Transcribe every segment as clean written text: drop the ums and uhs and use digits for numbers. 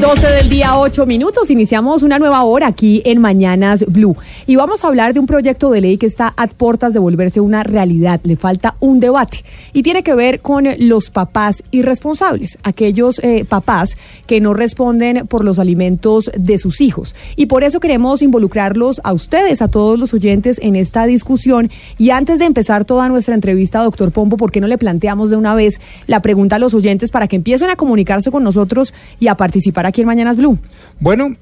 12 del día, 8 minutos. Iniciamos una nueva hora aquí en Mañanas Blue. Y vamos a hablar de un proyecto de ley que está a puertas de volverse una realidad. Le falta un debate. Y tiene que ver con los papás irresponsables. Aquellos papás que no responden por los alimentos de sus hijos. Y por eso queremos involucrarlos a ustedes, a todos los oyentes, en esta discusión. Y antes de empezar toda nuestra entrevista, doctor Pombo, ¿por qué no le planteamos de una vez la pregunta a los oyentes para que empiecen a comunicarse con nosotros y a participar aquí en Mañanas Blue? Bueno,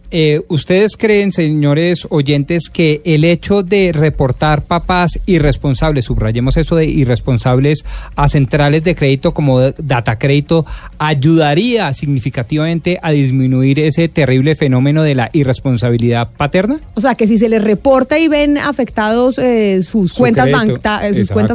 ¿ustedes creen, señores oyentes, que el hecho de reportar papás irresponsables, subrayemos eso de irresponsables, a centrales de crédito como Datacrédito, ayudaría significativamente a disminuir ese terrible fenómeno de la irresponsabilidad paterna? O sea, que si se les reporta y ven afectados sus cuentas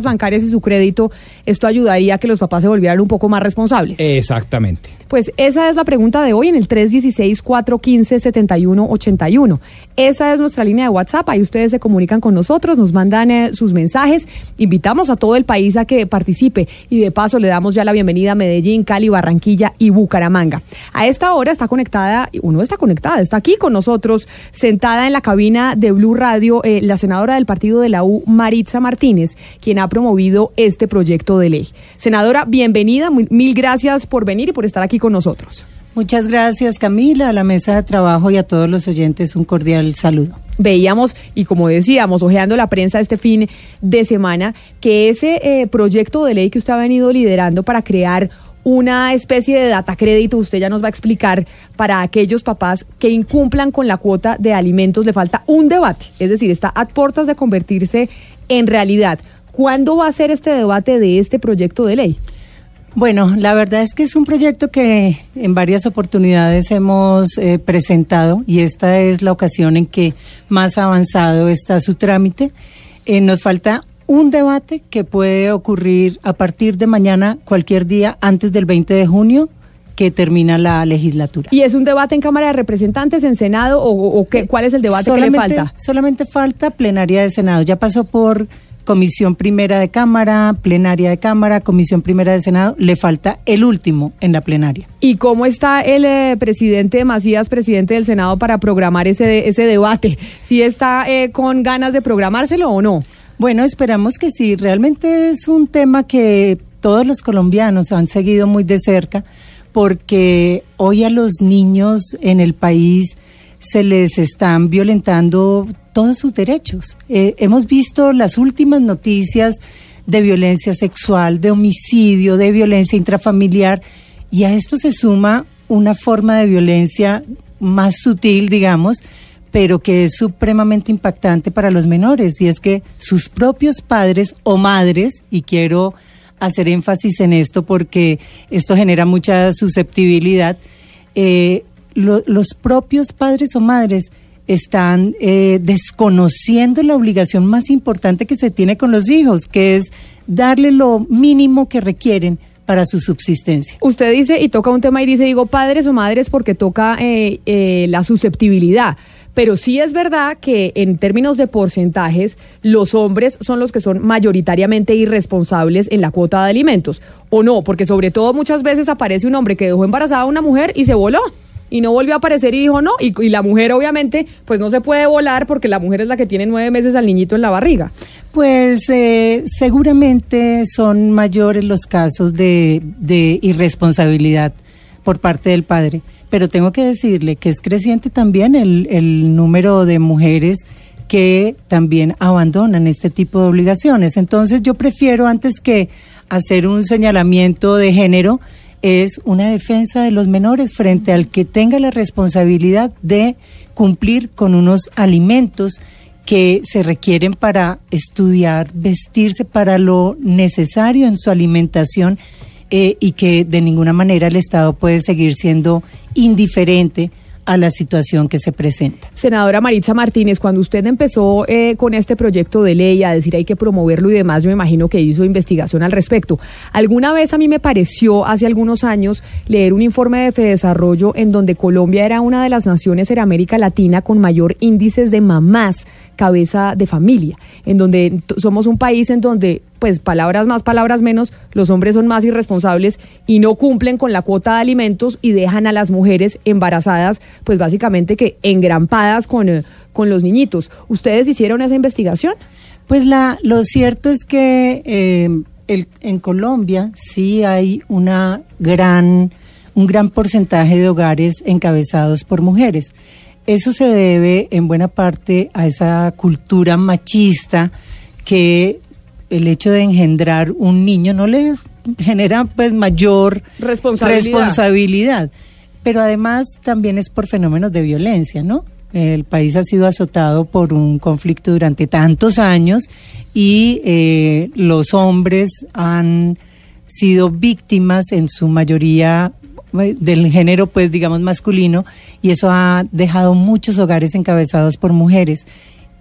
bancarias y su crédito, esto ayudaría a que los papás se volvieran un poco más responsables. Exactamente. Pues esa es la pregunta de hoy en el 316-415-7181. Esa es nuestra línea de WhatsApp. Ahí ustedes se comunican con nosotros, nos mandan sus mensajes. Invitamos a todo el país a que participe. Y de paso le damos ya la bienvenida a Medellín, Cali, Barranquilla y Bucaramanga. A esta hora está aquí con nosotros, sentada en la cabina de Blue Radio, la senadora del partido de la U, Maritza Martínez, quien ha promovido este proyecto de ley. Senadora, bienvenida. Mil gracias por venir y por estar aquí con nosotros. Muchas gracias, Camila, a la mesa de trabajo y a todos los oyentes un cordial saludo. Veíamos, y como decíamos, ojeando la prensa este fin de semana, que ese proyecto de ley que usted ha venido liderando para crear una especie de datacrédito, usted ya nos va a explicar, para aquellos papás que incumplan con la cuota de alimentos, le falta un debate, es decir, está a puertas de convertirse en realidad. ¿Cuándo va a ser este debate de este proyecto de ley? Bueno, la verdad es que es un proyecto que en varias oportunidades hemos presentado y esta es la ocasión en que más avanzado está su trámite. Nos falta un debate que puede ocurrir a partir de mañana, cualquier día antes del 20 de junio, que termina la legislatura. ¿Y es un debate en Cámara de Representantes, en Senado o qué, cuál es el debate que le falta? Solamente falta plenaria de Senado. Ya pasó por Comisión Primera de Cámara, Plenaria de Cámara, Comisión Primera de Senado, le falta el último en la plenaria. ¿Y cómo está el presidente Macías, presidente del Senado, para programar ese debate? ¿Si está con ganas de programárselo o no? Bueno, esperamos que sí. Realmente es un tema que todos los colombianos han seguido muy de cerca, porque hoy a los niños en el país se les están violentando todos sus derechos. Hemos visto las últimas noticias de violencia sexual, de homicidio, de violencia intrafamiliar, y a esto se suma una forma de violencia más sutil, digamos, pero que es supremamente impactante para los menores, y es que sus propios padres o madres, y quiero hacer énfasis en esto porque esto genera mucha susceptibilidad, los propios padres o madres están desconociendo la obligación más importante que se tiene con los hijos, que es darle lo mínimo que requieren para su subsistencia. Usted dice, y toca un tema y dice, digo padres o madres porque toca la susceptibilidad. Pero sí es verdad que en términos de porcentajes, los hombres son los que son mayoritariamente irresponsables en la cuota de alimentos, ¿o no? Porque sobre todo muchas veces aparece un hombre que dejó embarazada a una mujer y se voló, y no volvió a aparecer y dijo no, y la mujer obviamente pues no se puede volar porque la mujer es la que tiene 9 meses al niñito en la barriga. Pues seguramente son mayores los casos de irresponsabilidad por parte del padre. Pero tengo que decirle que es creciente también el número de mujeres que también abandonan este tipo de obligaciones. Entonces yo prefiero, antes que hacer un señalamiento de género, es una defensa de los menores frente al que tenga la responsabilidad de cumplir con unos alimentos que se requieren para estudiar, vestirse, para lo necesario en su alimentación, y que de ninguna manera el Estado puede seguir siendo indiferente a la situación que se presenta. Senadora Maritza Martínez, cuando usted empezó con este proyecto de ley a decir hay que promoverlo y demás, yo me imagino que hizo investigación al respecto. Alguna vez a mí me pareció, hace algunos años, leer un informe de Fedesarrollo en donde Colombia era una de las naciones en América Latina con mayor índices de mamás cabeza de familia, en donde somos un país en donde, pues, palabras más, palabras menos, los hombres son más irresponsables y no cumplen con la cuota de alimentos y dejan a las mujeres embarazadas, pues básicamente que engrampadas con los niñitos. ¿Ustedes hicieron esa investigación? Pues lo cierto es que en Colombia sí hay un gran porcentaje de hogares encabezados por mujeres. Eso se debe en buena parte a esa cultura machista que el hecho de engendrar un niño no les genera pues mayor responsabilidad. Pero además también es por fenómenos de violencia, ¿no? El país ha sido azotado por un conflicto durante tantos años y los hombres han sido víctimas en su mayoría del género, pues digamos masculino, y eso ha dejado muchos hogares encabezados por mujeres.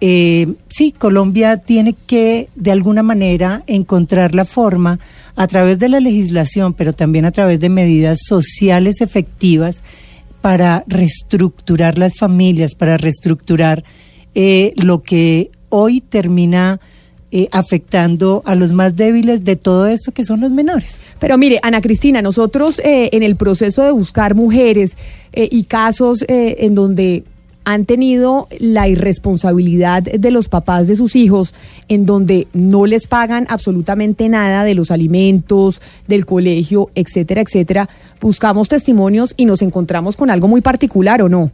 Sí, Colombia tiene que de alguna manera encontrar la forma, a través de la legislación, pero también a través de medidas sociales efectivas, para reestructurar las familias, para reestructurar lo que hoy termina afectando a los más débiles de todo esto, que son los menores. Pero mire, Ana Cristina, nosotros en el proceso de buscar mujeres y casos en donde han tenido la irresponsabilidad de los papás de sus hijos, en donde no les pagan absolutamente nada de los alimentos, del colegio, etcétera, etcétera, buscamos testimonios y nos encontramos con algo muy particular, ¿o no?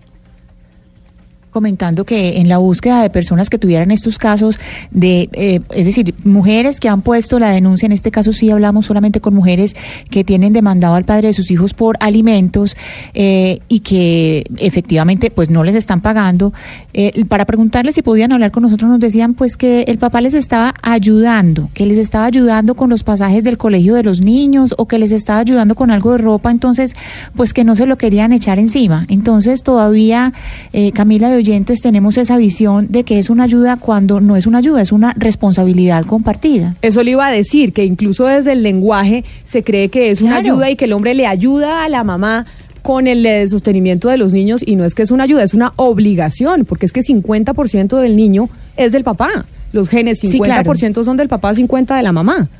Comentando que en la búsqueda de personas que tuvieran estos casos de, es decir, mujeres que han puesto la denuncia, en este caso sí hablamos solamente con mujeres que tienen demandado al padre de sus hijos por alimentos y que efectivamente pues no les están pagando. Para preguntarles si podían hablar con nosotros nos decían pues que el papá les estaba ayudando, que les estaba ayudando con los pasajes del colegio de los niños o que les estaba ayudando con algo de ropa, entonces pues que no se lo querían echar encima. Entonces todavía, Camila, de oyentes tenemos esa visión de que es una ayuda cuando no es una ayuda, es una responsabilidad compartida. Eso le iba a decir, que incluso desde el lenguaje se cree que es una ayuda y que el hombre le ayuda a la mamá con el sostenimiento de los niños, y no es que es una ayuda, es una obligación, porque es que 50% del niño es del papá, los genes 50% sí, claro, son del papá, 50% de la mamá.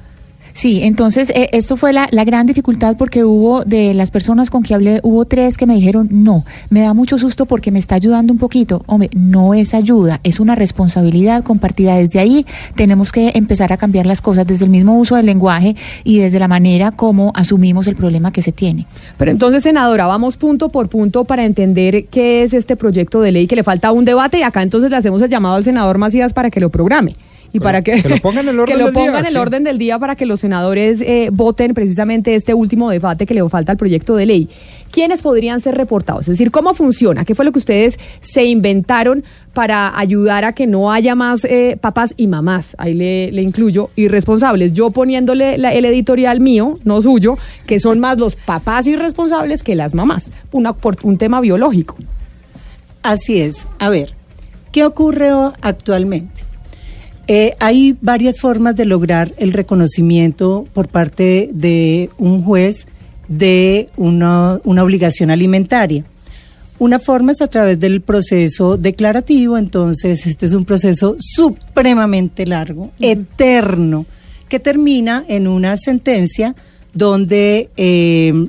Sí, entonces esto fue la gran dificultad, porque hubo, de las personas con que hablé, hubo 3 que me dijeron, no, me da mucho susto porque me está ayudando un poquito. Hombre, no es ayuda, es una responsabilidad compartida. Desde ahí tenemos que empezar a cambiar las cosas, desde el mismo uso del lenguaje y desde la manera como asumimos el problema que se tiene. Pero entonces, senadora, vamos punto por punto para entender qué es este proyecto de ley, que le falta un debate, y acá entonces le hacemos el llamado al senador Macías para que lo programe. Y bueno, para que lo pongan en el orden del día, para que los senadores voten precisamente este último debate que le falta al proyecto de ley. ¿Quiénes podrían ser reportados? Es decir, ¿cómo funciona? ¿Qué fue lo que ustedes se inventaron para ayudar a que no haya más papás y mamás? Ahí le incluyo irresponsables. Yo poniéndole el editorial mío, no suyo, que son más los papás irresponsables que las mamás, por un tema biológico. Así es. A ver, ¿qué ocurre actualmente? Hay varias formas de lograr el reconocimiento por parte de un juez de una obligación alimentaria. Una forma es a través del proceso declarativo, entonces este es un proceso supremamente largo, eterno, que termina en una sentencia donde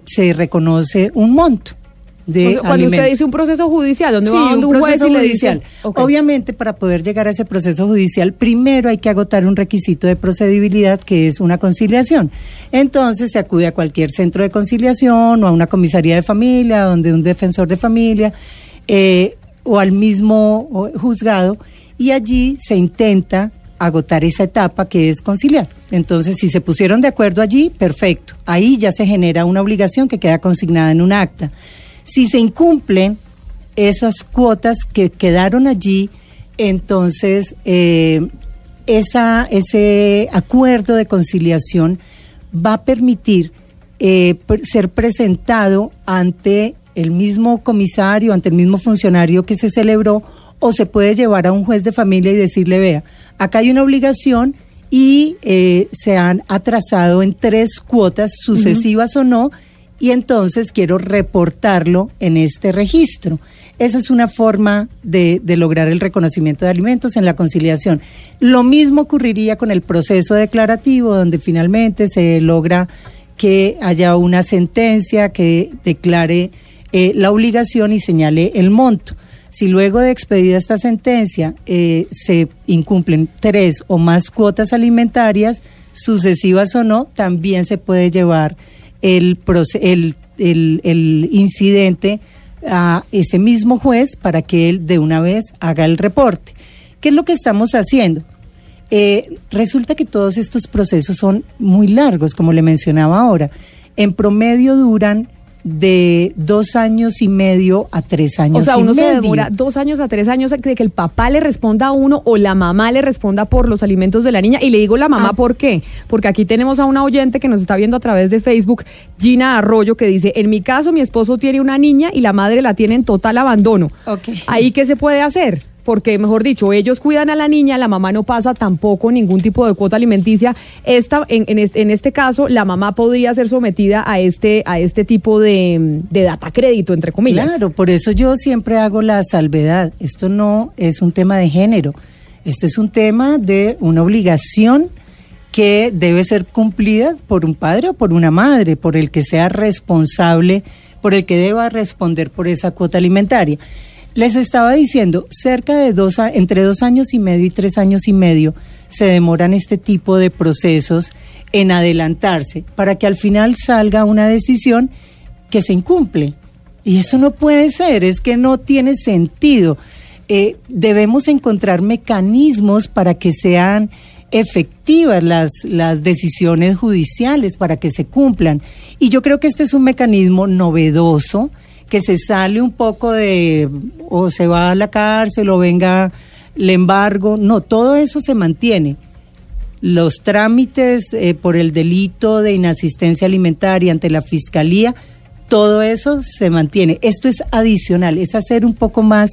se reconoce un monto. Cuando usted dice un proceso judicial, ¿dónde va un juez y le dicen? Okay. Obviamente, para poder llegar a ese proceso judicial, primero hay que agotar un requisito de procedibilidad, que es una conciliación. Entonces se acude a cualquier centro de conciliación o a una comisaría de familia, donde un defensor de familia o al mismo juzgado, y allí se intenta agotar esa etapa que es conciliar. Entonces, si se pusieron de acuerdo allí, perfecto. Ahí ya se genera una obligación que queda consignada en un acta. Si se incumplen esas cuotas que quedaron allí, Entonces, ese acuerdo de conciliación va a permitir ser presentado ante el mismo comisario, ante el mismo funcionario que se celebró, o se puede llevar a un juez de familia y decirle, vea, acá hay una obligación y se han atrasado en 3 cuotas sucesivas o no, y entonces quiero reportarlo en este registro. Esa es una forma de lograr el reconocimiento de alimentos en la conciliación. Lo mismo ocurriría con el proceso declarativo, donde finalmente se logra que haya una sentencia que declare la obligación y señale el monto. Si luego de expedida esta sentencia se incumplen 3 o más cuotas alimentarias, sucesivas o no, también se puede llevar el incidente a ese mismo juez para que él de una vez haga el reporte. ¿Qué es lo que estamos haciendo? Resulta que todos estos procesos son muy largos, como le mencionaba ahora. En promedio duran de 2 años y medio a 3 años. O sea, uno se demora 2 años a 3 años de que el papá le responda a uno o la mamá le responda por los alimentos de la niña. Y le digo la mamá, ¿por qué? Porque aquí tenemos a una oyente que nos está viendo a través de Facebook, Gina Arroyo, que dice, en mi caso mi esposo tiene una niña y la madre la tiene en total abandono. Okay. ¿Ahí qué se puede hacer? Porque, mejor dicho, ellos cuidan a la niña, la mamá no pasa tampoco ningún tipo de cuota alimenticia. En este caso, la mamá podría ser sometida a este tipo de datacrédito, entre comillas. Claro, por eso yo siempre hago la salvedad. Esto no es un tema de género. Esto es un tema de una obligación que debe ser cumplida por un padre o por una madre, por el que sea responsable, por el que deba responder por esa cuota alimentaria. Les estaba diciendo, cerca de entre 2 años y medio y 3 años y medio se demoran este tipo de procesos en adelantarse para que al final salga una decisión que se incumple. Y eso no puede ser, es que no tiene sentido. Debemos encontrar mecanismos para que sean efectivas las decisiones judiciales, para que se cumplan. Y yo creo que este es un mecanismo novedoso, que se sale un poco de, o se va a la cárcel, o venga el embargo. No, todo eso se mantiene. Los trámites por el delito de inasistencia alimentaria ante la Fiscalía, todo eso se mantiene. Esto es adicional, es hacer un poco más,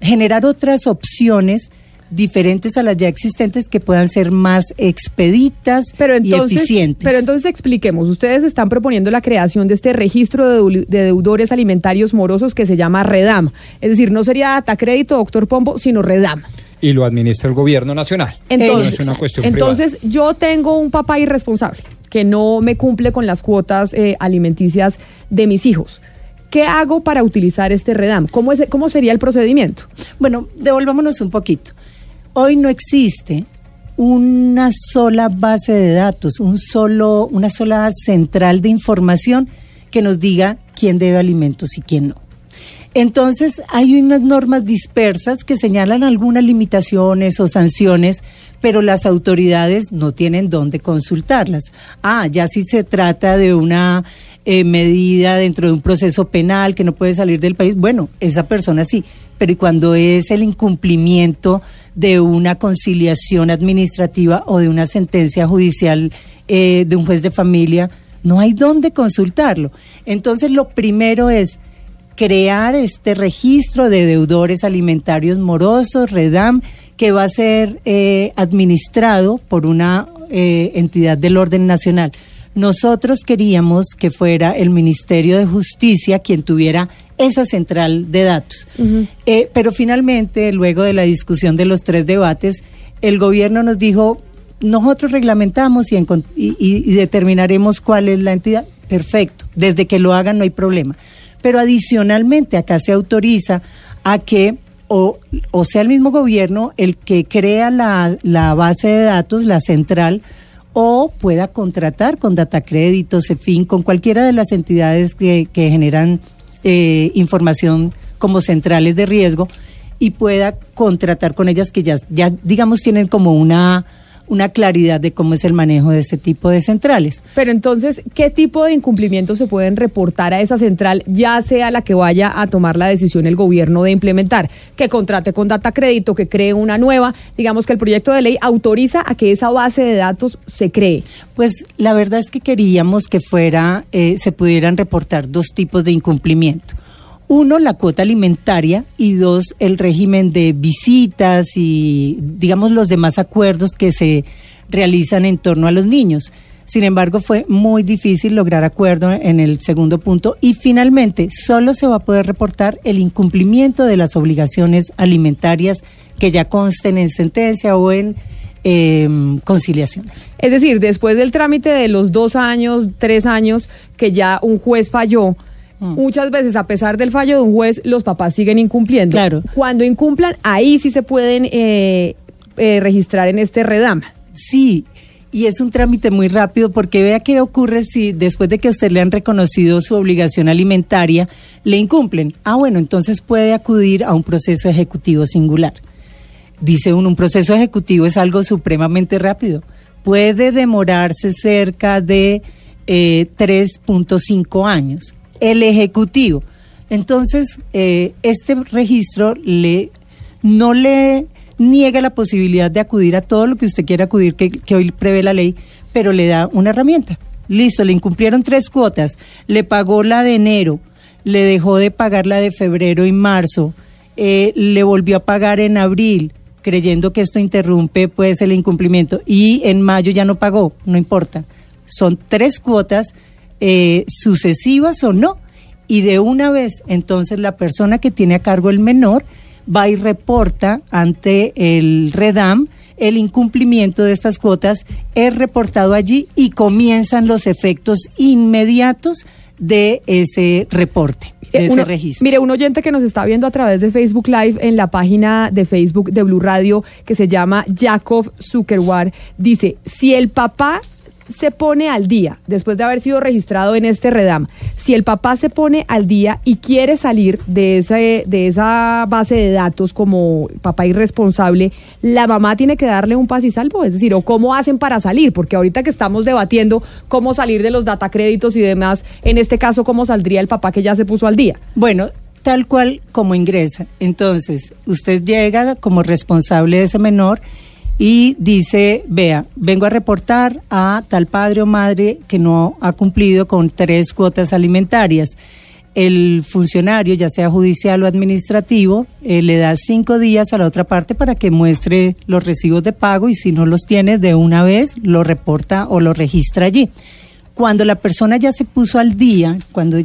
generar otras opciones diferentes a las ya existentes que puedan ser más expeditas y eficientes. Pero entonces expliquemos, ustedes están proponiendo la creación de este registro de deudores alimentarios morosos que se llama REDAM, es decir, no sería Datacrédito, doctor Pombo, sino REDAM. Y lo administra el gobierno nacional. Entonces, no es una cuestión privada. Yo tengo un papá irresponsable que no me cumple con las cuotas alimenticias de mis hijos. ¿Qué hago para utilizar este REDAM? ¿Cómo sería el procedimiento? Bueno, devolvámonos un poquito. Hoy no existe una sola base de datos, una sola central de información que nos diga quién debe alimentos y quién no. Entonces, hay unas normas dispersas que señalan algunas limitaciones o sanciones, pero las autoridades no tienen dónde consultarlas. Ya si se trata de una medida dentro de un proceso penal que no puede salir del país, bueno, esa persona sí. Pero ¿y cuando es el incumplimiento de una conciliación administrativa o de una sentencia judicial de un juez de familia? No hay dónde consultarlo. Entonces, lo primero es crear este registro de deudores alimentarios morosos, REDAM, que va a ser administrado por una entidad del orden nacional. Nosotros queríamos que fuera el Ministerio de Justicia quien tuviera esa central de datos. Pero finalmente, luego de la discusión de los 3 debates, el gobierno nos dijo, nosotros reglamentamos y determinaremos cuál es la entidad. Perfecto, desde que lo hagan no hay problema. Pero adicionalmente acá se autoriza a que o sea el mismo gobierno el que crea la base de datos, la central, o pueda contratar con Datacrédito, CIFIN, con cualquiera de las entidades que generan información como centrales de riesgo, y pueda contratar con ellas que ya digamos tienen como una una claridad de cómo es el manejo de este tipo de centrales. Pero entonces, ¿qué tipo de incumplimientos se pueden reportar a esa central, ya sea la que vaya a tomar la decisión el gobierno de implementar? Que contrate con Datacrédito, que cree una nueva, digamos que el proyecto de ley autoriza a que esa base de datos se cree. Pues la verdad es que queríamos que fuera, se pudieran reportar dos tipos de incumplimiento. Uno, la cuota alimentaria, y dos, el régimen de visitas y, digamos, los demás acuerdos que se realizan en torno a los niños. Sin embargo, fue muy difícil lograr acuerdo en el segundo punto y finalmente solo se va a poder reportar el incumplimiento de las obligaciones alimentarias que ya consten en sentencia o en conciliaciones. Es decir, después del trámite de los 2 años, 3 años que ya un juez falló, muchas veces, a pesar del fallo de un juez, los papás siguen incumpliendo. Claro. Cuando incumplan, ahí sí se pueden registrar en este REDAM. Sí, y es un trámite muy rápido porque vea qué ocurre si después de que a usted le han reconocido su obligación alimentaria, le incumplen. Ah, bueno, entonces puede acudir a un proceso ejecutivo singular. Dice uno, un proceso ejecutivo es algo supremamente rápido. Puede demorarse cerca de 3.5 años. El Ejecutivo. Entonces, este registro no le niega la posibilidad de acudir a todo lo que usted quiera acudir, que hoy prevé la ley, pero le da una herramienta. Listo, le incumplieron 3 cuotas, le pagó la de enero, le dejó de pagar la de febrero y marzo, le volvió a pagar en abril, creyendo que esto interrumpe pues el incumplimiento, y en mayo ya no pagó, no importa. Son 3 cuotas, sucesivas o no, y de una vez entonces la persona que tiene a cargo el menor va y reporta ante el REDAM el incumplimiento de estas cuotas, es reportado allí y comienzan los efectos inmediatos de ese reporte, de ese registro. Mire, un oyente que nos está viendo a través de Facebook Live en la página de Facebook de Blue Radio, que se llama Jacob Zuckerward, dice, si el papá se pone al día, después de haber sido registrado en este REDAM, si el papá se pone al día y quiere salir de esa base de datos como papá irresponsable, ¿la mamá tiene que darle un paz y salvo? Es decir, ¿o cómo hacen para salir? Porque ahorita que estamos debatiendo cómo salir de los datacréditos y demás, en este caso, ¿cómo saldría el papá que ya se puso al día? Bueno, tal cual como ingresa. Entonces, usted llega como responsable de ese menor y dice, vea, vengo a reportar a tal padre o madre que no ha cumplido con 3 cuotas alimentarias. El funcionario, ya sea judicial o administrativo, le da 5 días a la otra parte para que muestre los recibos de pago y si no los tiene, de una vez lo reporta o lo registra allí. Cuando la persona ya se puso al día, cuando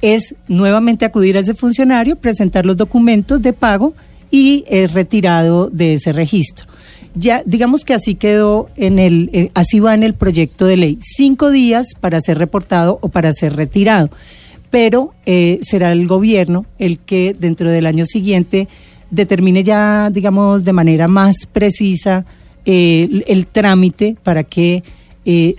es nuevamente acudir a ese funcionario, presentar los documentos de pago y es retirado de ese registro. Ya, digamos que así quedó así va en el proyecto de ley, 5 días para ser reportado o para ser retirado, pero será el gobierno el que dentro del año siguiente determine ya, digamos, de manera más precisa el trámite para que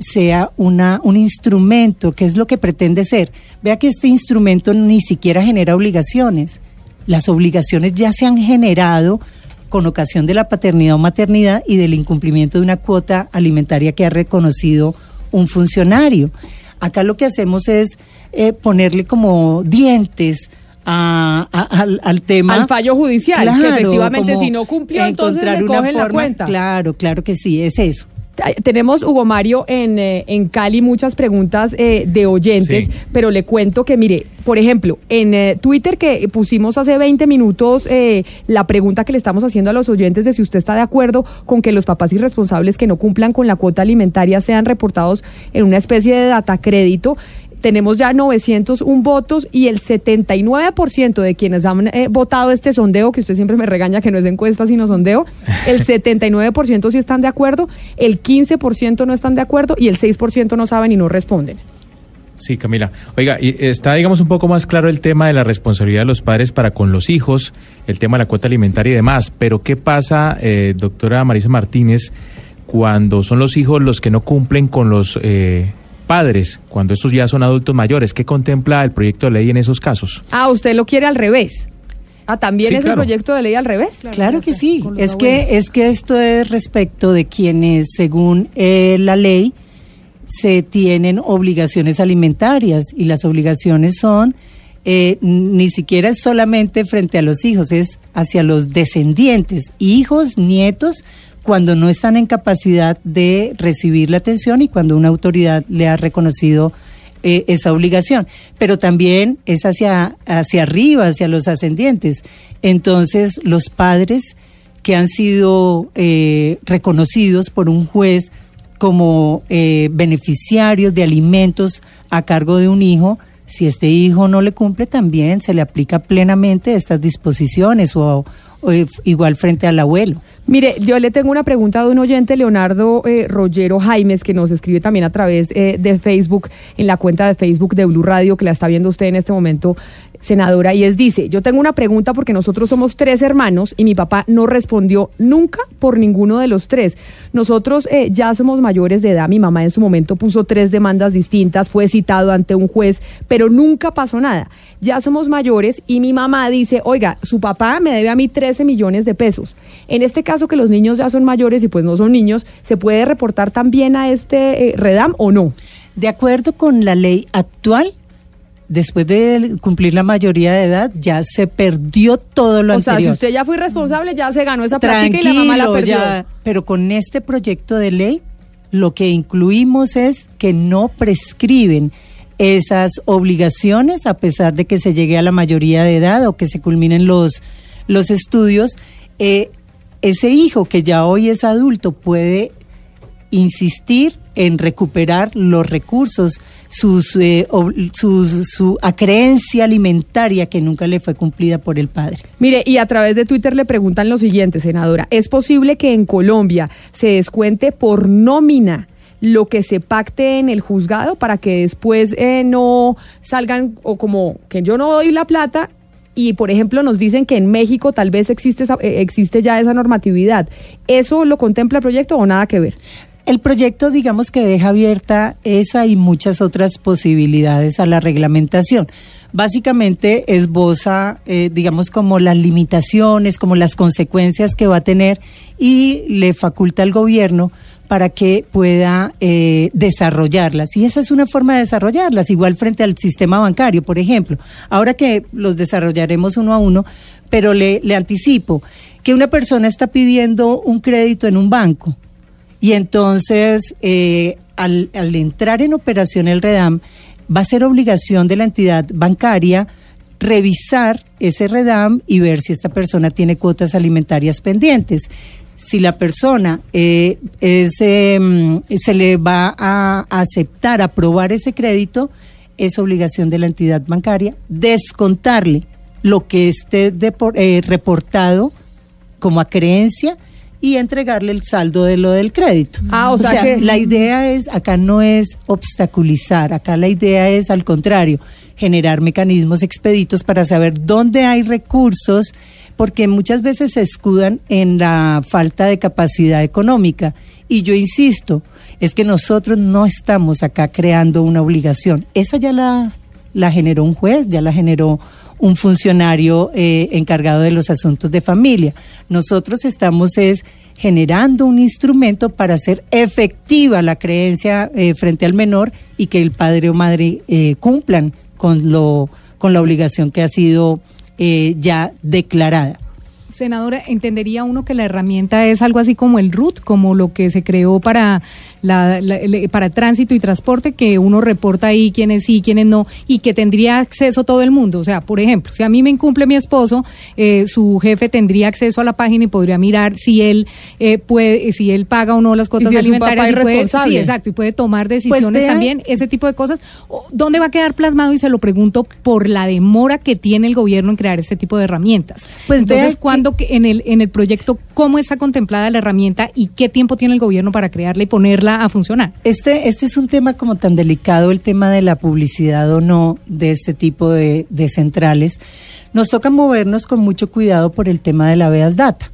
sea un instrumento, que es lo que pretende ser. Vea que este instrumento ni siquiera genera obligaciones, las obligaciones ya se han generado con ocasión de la paternidad o maternidad y del incumplimiento de una cuota alimentaria que ha reconocido un funcionario. Acá lo que hacemos es ponerle como dientes al tema. Al fallo judicial, claro, que efectivamente si no cumplió, entonces le cogen la cuenta. Claro, claro que sí, es eso. Tenemos, Hugo Mario, en Cali muchas preguntas de oyentes, sí, pero le cuento que, mire, por ejemplo, en Twitter que pusimos hace 20 minutos la pregunta que le estamos haciendo a los oyentes de si usted está de acuerdo con que los papás irresponsables que no cumplan con la cuota alimentaria sean reportados en una especie de datacrédito. Tenemos ya 901 votos y el 79% de quienes han votado este sondeo, que usted siempre me regaña que no es encuesta sino sondeo, el 79% sí están de acuerdo, el 15% no están de acuerdo y el 6% no saben y no responden. Sí, Camila. Oiga, y está, digamos, un poco más claro el tema de la responsabilidad de los padres para con los hijos, el tema de la cuota alimentaria y demás, pero ¿qué pasa, doctora Maritza Martínez, cuando son los hijos los que no cumplen con los padres, cuando estos ya son adultos mayores? ¿Qué contempla el proyecto de ley en esos casos? Ah, usted lo quiere al revés. Ah, ¿también sí, es claro. El proyecto de ley al revés? Claro que sí, es que esto es respecto de quienes, según la ley, se tienen obligaciones alimentarias, y las obligaciones son, ni siquiera es solamente frente a los hijos, es hacia los descendientes, hijos, nietos, cuando no están en capacidad de recibir la atención y cuando una autoridad le ha reconocido esa obligación, pero también es hacia arriba, hacia los ascendientes. Entonces, los padres que han sido reconocidos por un juez como beneficiarios de alimentos a cargo de un hijo, si este hijo no le cumple, también se le aplica plenamente estas disposiciones o igual frente al abuelo. Mire, yo le tengo una pregunta de un oyente, Leonardo Rollero Jaimes, que nos escribe también a través de Facebook, en la cuenta de Facebook de Blue Radio, que la está viendo usted en este momento, senadora, y dice, yo tengo una pregunta porque nosotros somos 3 hermanos y mi papá no respondió nunca por ninguno de los 3. Nosotros ya somos mayores de edad, mi mamá en su momento puso 3 demandas distintas, fue citado ante un juez, pero nunca pasó nada. Ya somos mayores y mi mamá dice, oiga, su papá me debe a mí 13 millones de pesos. En este caso, que los niños ya son mayores y pues no son niños, ¿se puede reportar también a este REDAM o no? De acuerdo con la ley actual, después de cumplir la mayoría de edad, ya se perdió todo lo anterior. O sea, si usted ya fue irresponsable, ya se ganó esa plática y la mamá la perdió. Ya, pero con este proyecto de ley, lo que incluimos es que no prescriben esas obligaciones a pesar de que se llegue a la mayoría de edad o que se culminen los estudios. Ese hijo que ya hoy es adulto puede insistir en recuperar los recursos, su acreencia alimentaria que nunca le fue cumplida por el padre. Mire, y a través de Twitter le preguntan lo siguiente, senadora, ¿es posible que en Colombia se descuente por nómina lo que se pacte en el juzgado para que después no salgan, o como que yo no doy la plata? Y, por ejemplo, nos dicen que en México tal vez existe ya esa normatividad. ¿Eso lo contempla el proyecto o nada que ver? El proyecto, digamos que deja abierta esa y muchas otras posibilidades a la reglamentación. Básicamente esboza, digamos, como las limitaciones, como las consecuencias que va a tener, y le faculta al gobierno para que pueda desarrollarlas. Y esa es una forma de desarrollarlas, igual frente al sistema bancario, por ejemplo. Ahora que los desarrollaremos uno a uno, pero le anticipo que una persona está pidiendo un crédito en un banco y entonces al entrar en operación el REDAM, va a ser obligación de la entidad bancaria revisar ese REDAM y ver si esta persona tiene cuotas alimentarias pendientes. Si la persona se le va a aceptar, aprobar ese crédito, es obligación de la entidad bancaria descontarle lo que esté reportado como acreencia y entregarle el saldo de lo del crédito. Ah, o sea que la idea es, acá no es obstaculizar, acá la idea es, al contrario, generar mecanismos expeditos para saber dónde hay recursos, porque muchas veces se escudan en la falta de capacidad económica. Y yo insisto, es que nosotros no estamos acá creando una obligación. Esa ya la generó un juez, ya la generó un funcionario encargado de los asuntos de familia. Nosotros estamos generando un instrumento para hacer efectiva la creencia frente al menor y que el padre o madre cumplan con la obligación que ha sido ya declarada. Senadora, ¿entendería uno que la herramienta es algo así como el RUT, como lo que se creó para para tránsito y transporte, que uno reporta ahí quiénes sí, quiénes no, y que tendría acceso todo el mundo? O sea, por ejemplo, si a mí me incumple mi esposo, su jefe tendría acceso a la página y podría mirar si él puede, si él paga o no las cuotas alimentarias, y puede, sí, exacto, y puede tomar decisiones, pues, también, ese tipo de cosas. ¿Dónde va a quedar plasmado? Y se lo pregunto por la demora que tiene el gobierno en crear este tipo de herramientas. Pues entonces, ¿cuándo en el proyecto cómo está contemplada la herramienta y qué tiempo tiene el gobierno para crearla y ponerla a funcionar? Este es un tema como tan delicado, el tema de la publicidad o no de este tipo de centrales. Nos toca movernos con mucho cuidado por el tema de la Beas Data.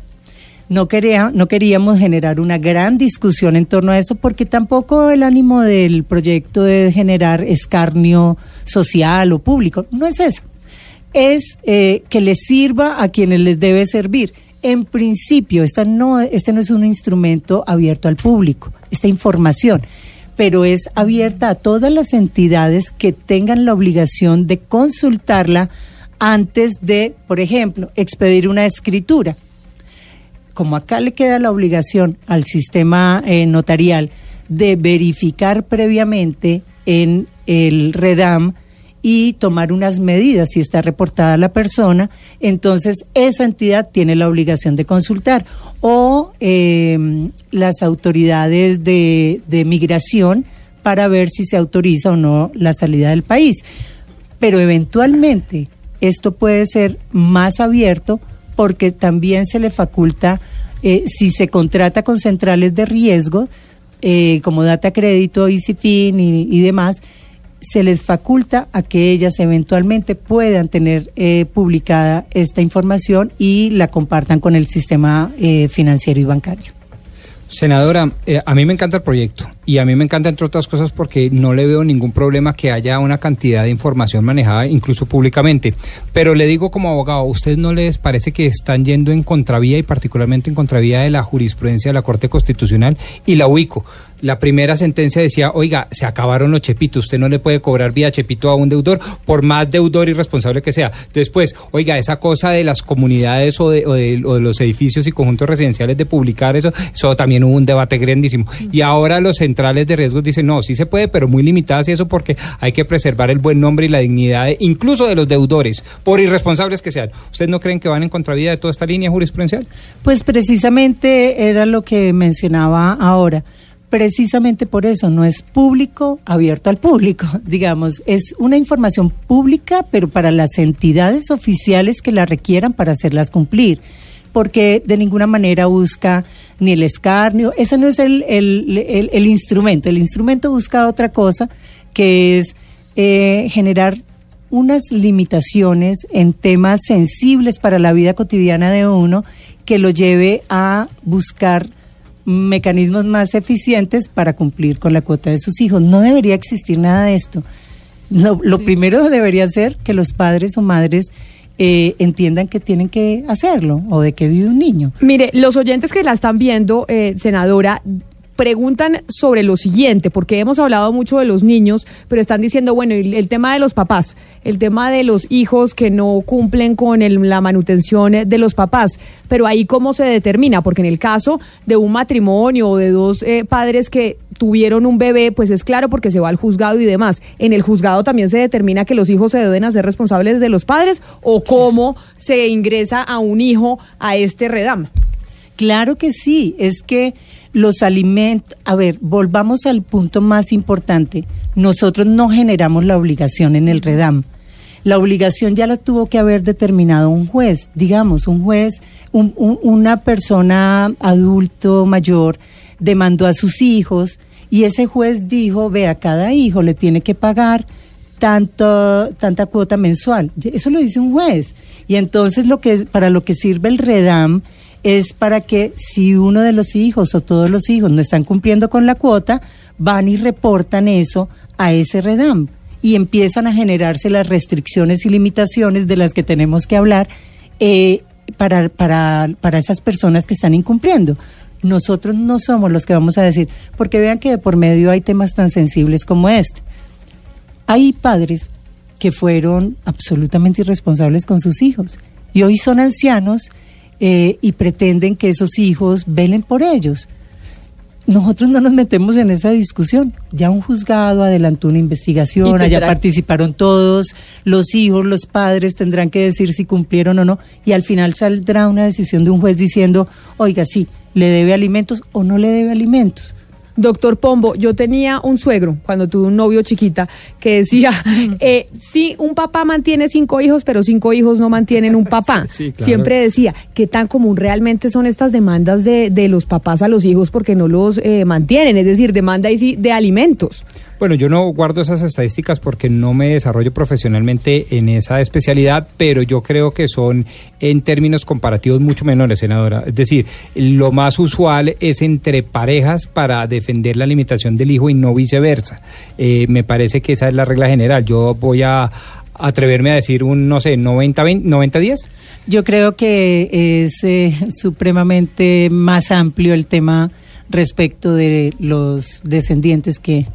No queríamos generar una gran discusión en torno a eso, porque tampoco el ánimo del proyecto es generar escarnio social o público. No es eso. es que les sirva a quienes les debe servir. En principio, este no es un instrumento abierto al público, esta información, pero es abierta a todas las entidades que tengan la obligación de consultarla antes de, por ejemplo, expedir una escritura. Como acá le queda la obligación al sistema notarial de verificar previamente en el REDAM y tomar unas medidas si está reportada la persona, entonces esa entidad tiene la obligación de consultar, o las autoridades de migración para ver si se autoriza o no la salida del país. Pero eventualmente esto puede ser más abierto porque también se le faculta, si se contrata con centrales de riesgo, como Datacrédito y CIFIN y demás, se les faculta a que ellas eventualmente puedan tener publicada esta información y la compartan con el sistema financiero y bancario. Senadora, a mí me encanta el proyecto y a mí me encanta, entre otras cosas, porque no le veo ningún problema que haya una cantidad de información manejada incluso públicamente. Pero le digo como abogado, ¿a ustedes no les parece que están yendo en contravía y particularmente en contravía de la jurisprudencia de la Corte Constitucional? Y la ubico. La primera sentencia decía, oiga, se acabaron los chepitos, usted no le puede cobrar vía chepito a un deudor, por más deudor irresponsable que sea. Después, oiga, esa cosa de las comunidades o de los edificios y conjuntos residenciales de publicar eso también hubo un debate grandísimo. Y ahora los centrales de riesgos dicen, no, sí se puede, pero muy limitadas y eso porque hay que preservar el buen nombre y la dignidad de, incluso de los deudores, por irresponsables que sean. ¿Ustedes no creen que van en contravía de toda esta línea jurisprudencial? Pues precisamente era lo que mencionaba ahora. Precisamente por eso, no es público abierto al público, digamos, es una información pública, pero para las entidades oficiales que la requieran para hacerlas cumplir, porque de ninguna manera busca ni el escarnio, ese no es el instrumento. El instrumento busca otra cosa, que es generar unas limitaciones en temas sensibles para la vida cotidiana de uno, que lo lleve a buscar mecanismos más eficientes para cumplir con la cuota de sus hijos. No debería existir nada de esto. Lo primero debería ser que los padres o madres entiendan que tienen que hacerlo o de qué vive un niño. Mire, los oyentes que la están viendo, senadora, preguntan sobre lo siguiente, porque hemos hablado mucho de los niños, pero están diciendo, bueno, el tema de los papás, el tema de los hijos que no cumplen con la manutención de los papás, pero ahí cómo se determina, porque en el caso de un matrimonio o de dos padres que tuvieron un bebé, pues es claro porque se va al juzgado y demás. ¿En el juzgado también se determina que los hijos se deben hacer responsables de los padres o cómo se ingresa a un hijo a este REDAM? Claro que sí, es que los alimentos, a ver, volvamos al punto más importante. Nosotros no generamos la obligación en el REDAM. La obligación ya la tuvo que haber determinado un juez, digamos, un juez, una persona adulto mayor demandó a sus hijos y ese juez dijo, vea, cada hijo le tiene que pagar tanta cuota mensual. Eso lo dice un juez. Y entonces para lo que sirve el REDAM es para que si uno de los hijos o todos los hijos no están cumpliendo con la cuota, van y reportan eso a ese REDAM y empiezan a generarse las restricciones y limitaciones de las que tenemos que hablar para esas personas que están incumpliendo. Nosotros no somos los que vamos a decir, porque vean que de por medio hay temas tan sensibles como este. Hay padres que fueron absolutamente irresponsables con sus hijos y hoy son ancianos y pretenden que esos hijos velen por ellos. Nosotros no nos metemos en esa discusión. Ya un juzgado adelantó una investigación, allá participaron todos, los hijos, los padres tendrán que decir si cumplieron o no, y al final saldrá una decisión de un juez diciendo, oiga, sí, le debe alimentos o no le debe alimentos. Doctor Pombo, yo tenía un suegro, cuando tuve un novio chiquita, que decía, sí, un papá mantiene 5 hijos, pero 5 hijos no mantienen un papá. Sí, claro. Siempre decía, ¿qué tan común realmente son estas demandas de los papás a los hijos porque no los mantienen? Es decir, demanda de alimentos. Bueno, yo no guardo esas estadísticas porque no me desarrollo profesionalmente en esa especialidad, pero yo creo que son en términos comparativos mucho menores, senadora. Es decir, lo más usual es entre parejas para defender la limitación del hijo y no viceversa. Me parece que esa es la regla general. Yo voy a atreverme a decir un, no sé, 90-10? Yo creo que es supremamente más amplio el tema respecto de los descendientes que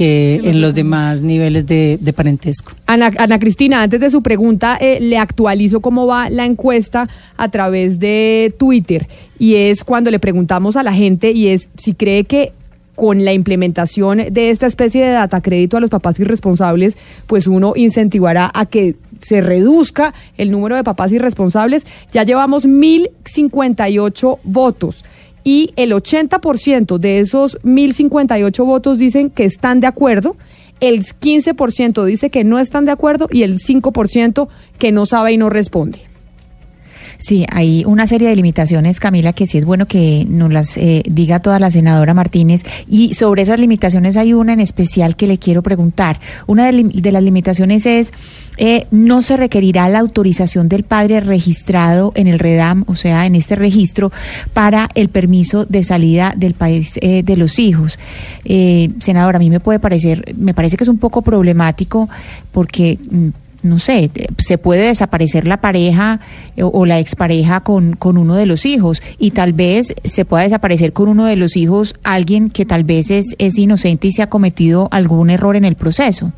en los demás niveles de parentesco. Ana Cristina, antes de su pregunta, le actualizo cómo va la encuesta a través de Twitter, y es cuando le preguntamos a la gente, y es si cree que con la implementación de esta especie de datacrédito a los papás irresponsables, pues uno incentivará a que se reduzca el número de papás irresponsables. Ya llevamos 1.058 votos. Y el 80% de esos 1.058 votos dicen que están de acuerdo, el 15% dice que no están de acuerdo y el 5% que no sabe y no responde. Sí, hay una serie de limitaciones, Camila, que sí es bueno que nos las diga toda la senadora Martínez, y sobre esas limitaciones hay una en especial que le quiero preguntar. Una de las limitaciones es, no se requerirá la autorización del padre registrado en el REDAM, o sea, en este registro, para el permiso de salida del país de los hijos. Senadora, a mí me parece que es un poco problemático porque... no sé, se puede desaparecer la pareja o la expareja con uno de los hijos, y tal vez se pueda desaparecer con uno de los hijos alguien que tal vez es inocente y se ha cometido algún error en el proceso.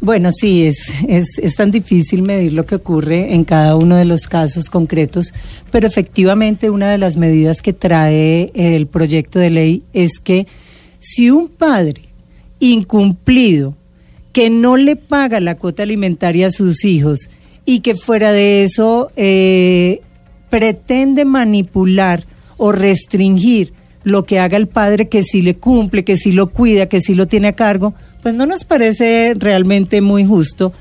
Bueno, sí, es tan difícil medir lo que ocurre en cada uno de los casos concretos, pero efectivamente una de las medidas que trae el proyecto de ley es que si un padre incumplido que no le paga la cuota alimentaria a sus hijos y que fuera de eso pretende manipular o restringir lo que haga el padre, que sí le cumple, que sí lo cuida, que sí lo tiene a cargo, pues no nos parece realmente muy justo.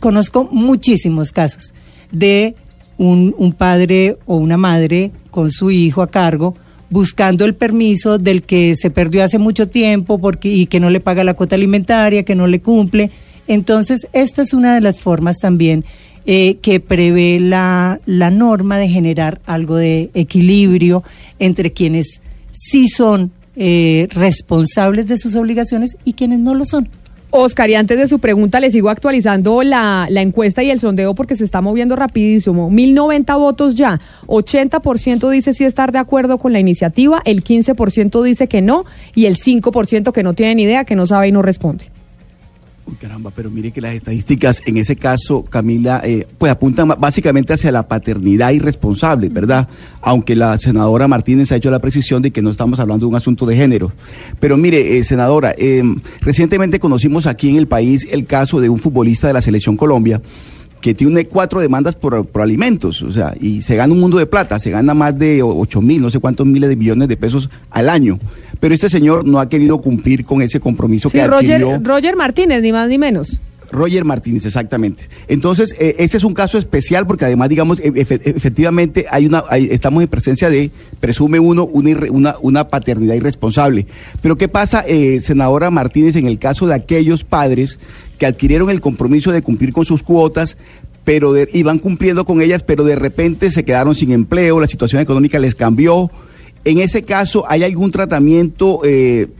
Conozco muchísimos casos de un padre o una madre con su hijo a cargo, buscando el permiso del que se perdió hace mucho tiempo y que no le paga la cuota alimentaria, que no le cumple. Entonces, esta es una de las formas también que prevé la norma de generar algo de equilibrio entre quienes sí son responsables de sus obligaciones y quienes no lo son. Oscar, y antes de su pregunta le sigo actualizando la encuesta y el sondeo porque se está moviendo rapidísimo. 1.090 votos ya, 80% dice sí estar de acuerdo con la iniciativa, el 15% dice que no y el 5% que no tiene ni idea, que no sabe y no responde. Uy, caramba, pero mire que las estadísticas en ese caso, Camila, pues apuntan básicamente hacia la paternidad irresponsable, ¿verdad? Aunque la senadora Martínez ha hecho la precisión de que no estamos hablando de un asunto de género. Pero mire, senadora, recientemente conocimos aquí en el país el caso de un futbolista de la Selección Colombia que tiene 4 demandas por alimentos, o sea, y se gana un mundo de plata, se gana más de 8.000, no sé cuántos miles de millones de pesos al año, pero este señor no ha querido cumplir con ese compromiso que adquirió. Roger Martínez, ni más ni menos. Roger Martínez, exactamente. Entonces, este es un caso especial porque además, digamos, efectivamente estamos en presencia de, presume uno, una paternidad irresponsable. Pero ¿qué pasa, senadora Martínez, en el caso de aquellos padres que adquirieron el compromiso de cumplir con sus cuotas, pero iban cumpliendo con ellas, pero de repente se quedaron sin empleo, la situación económica les cambió? En ese caso, ¿hay algún tratamiento,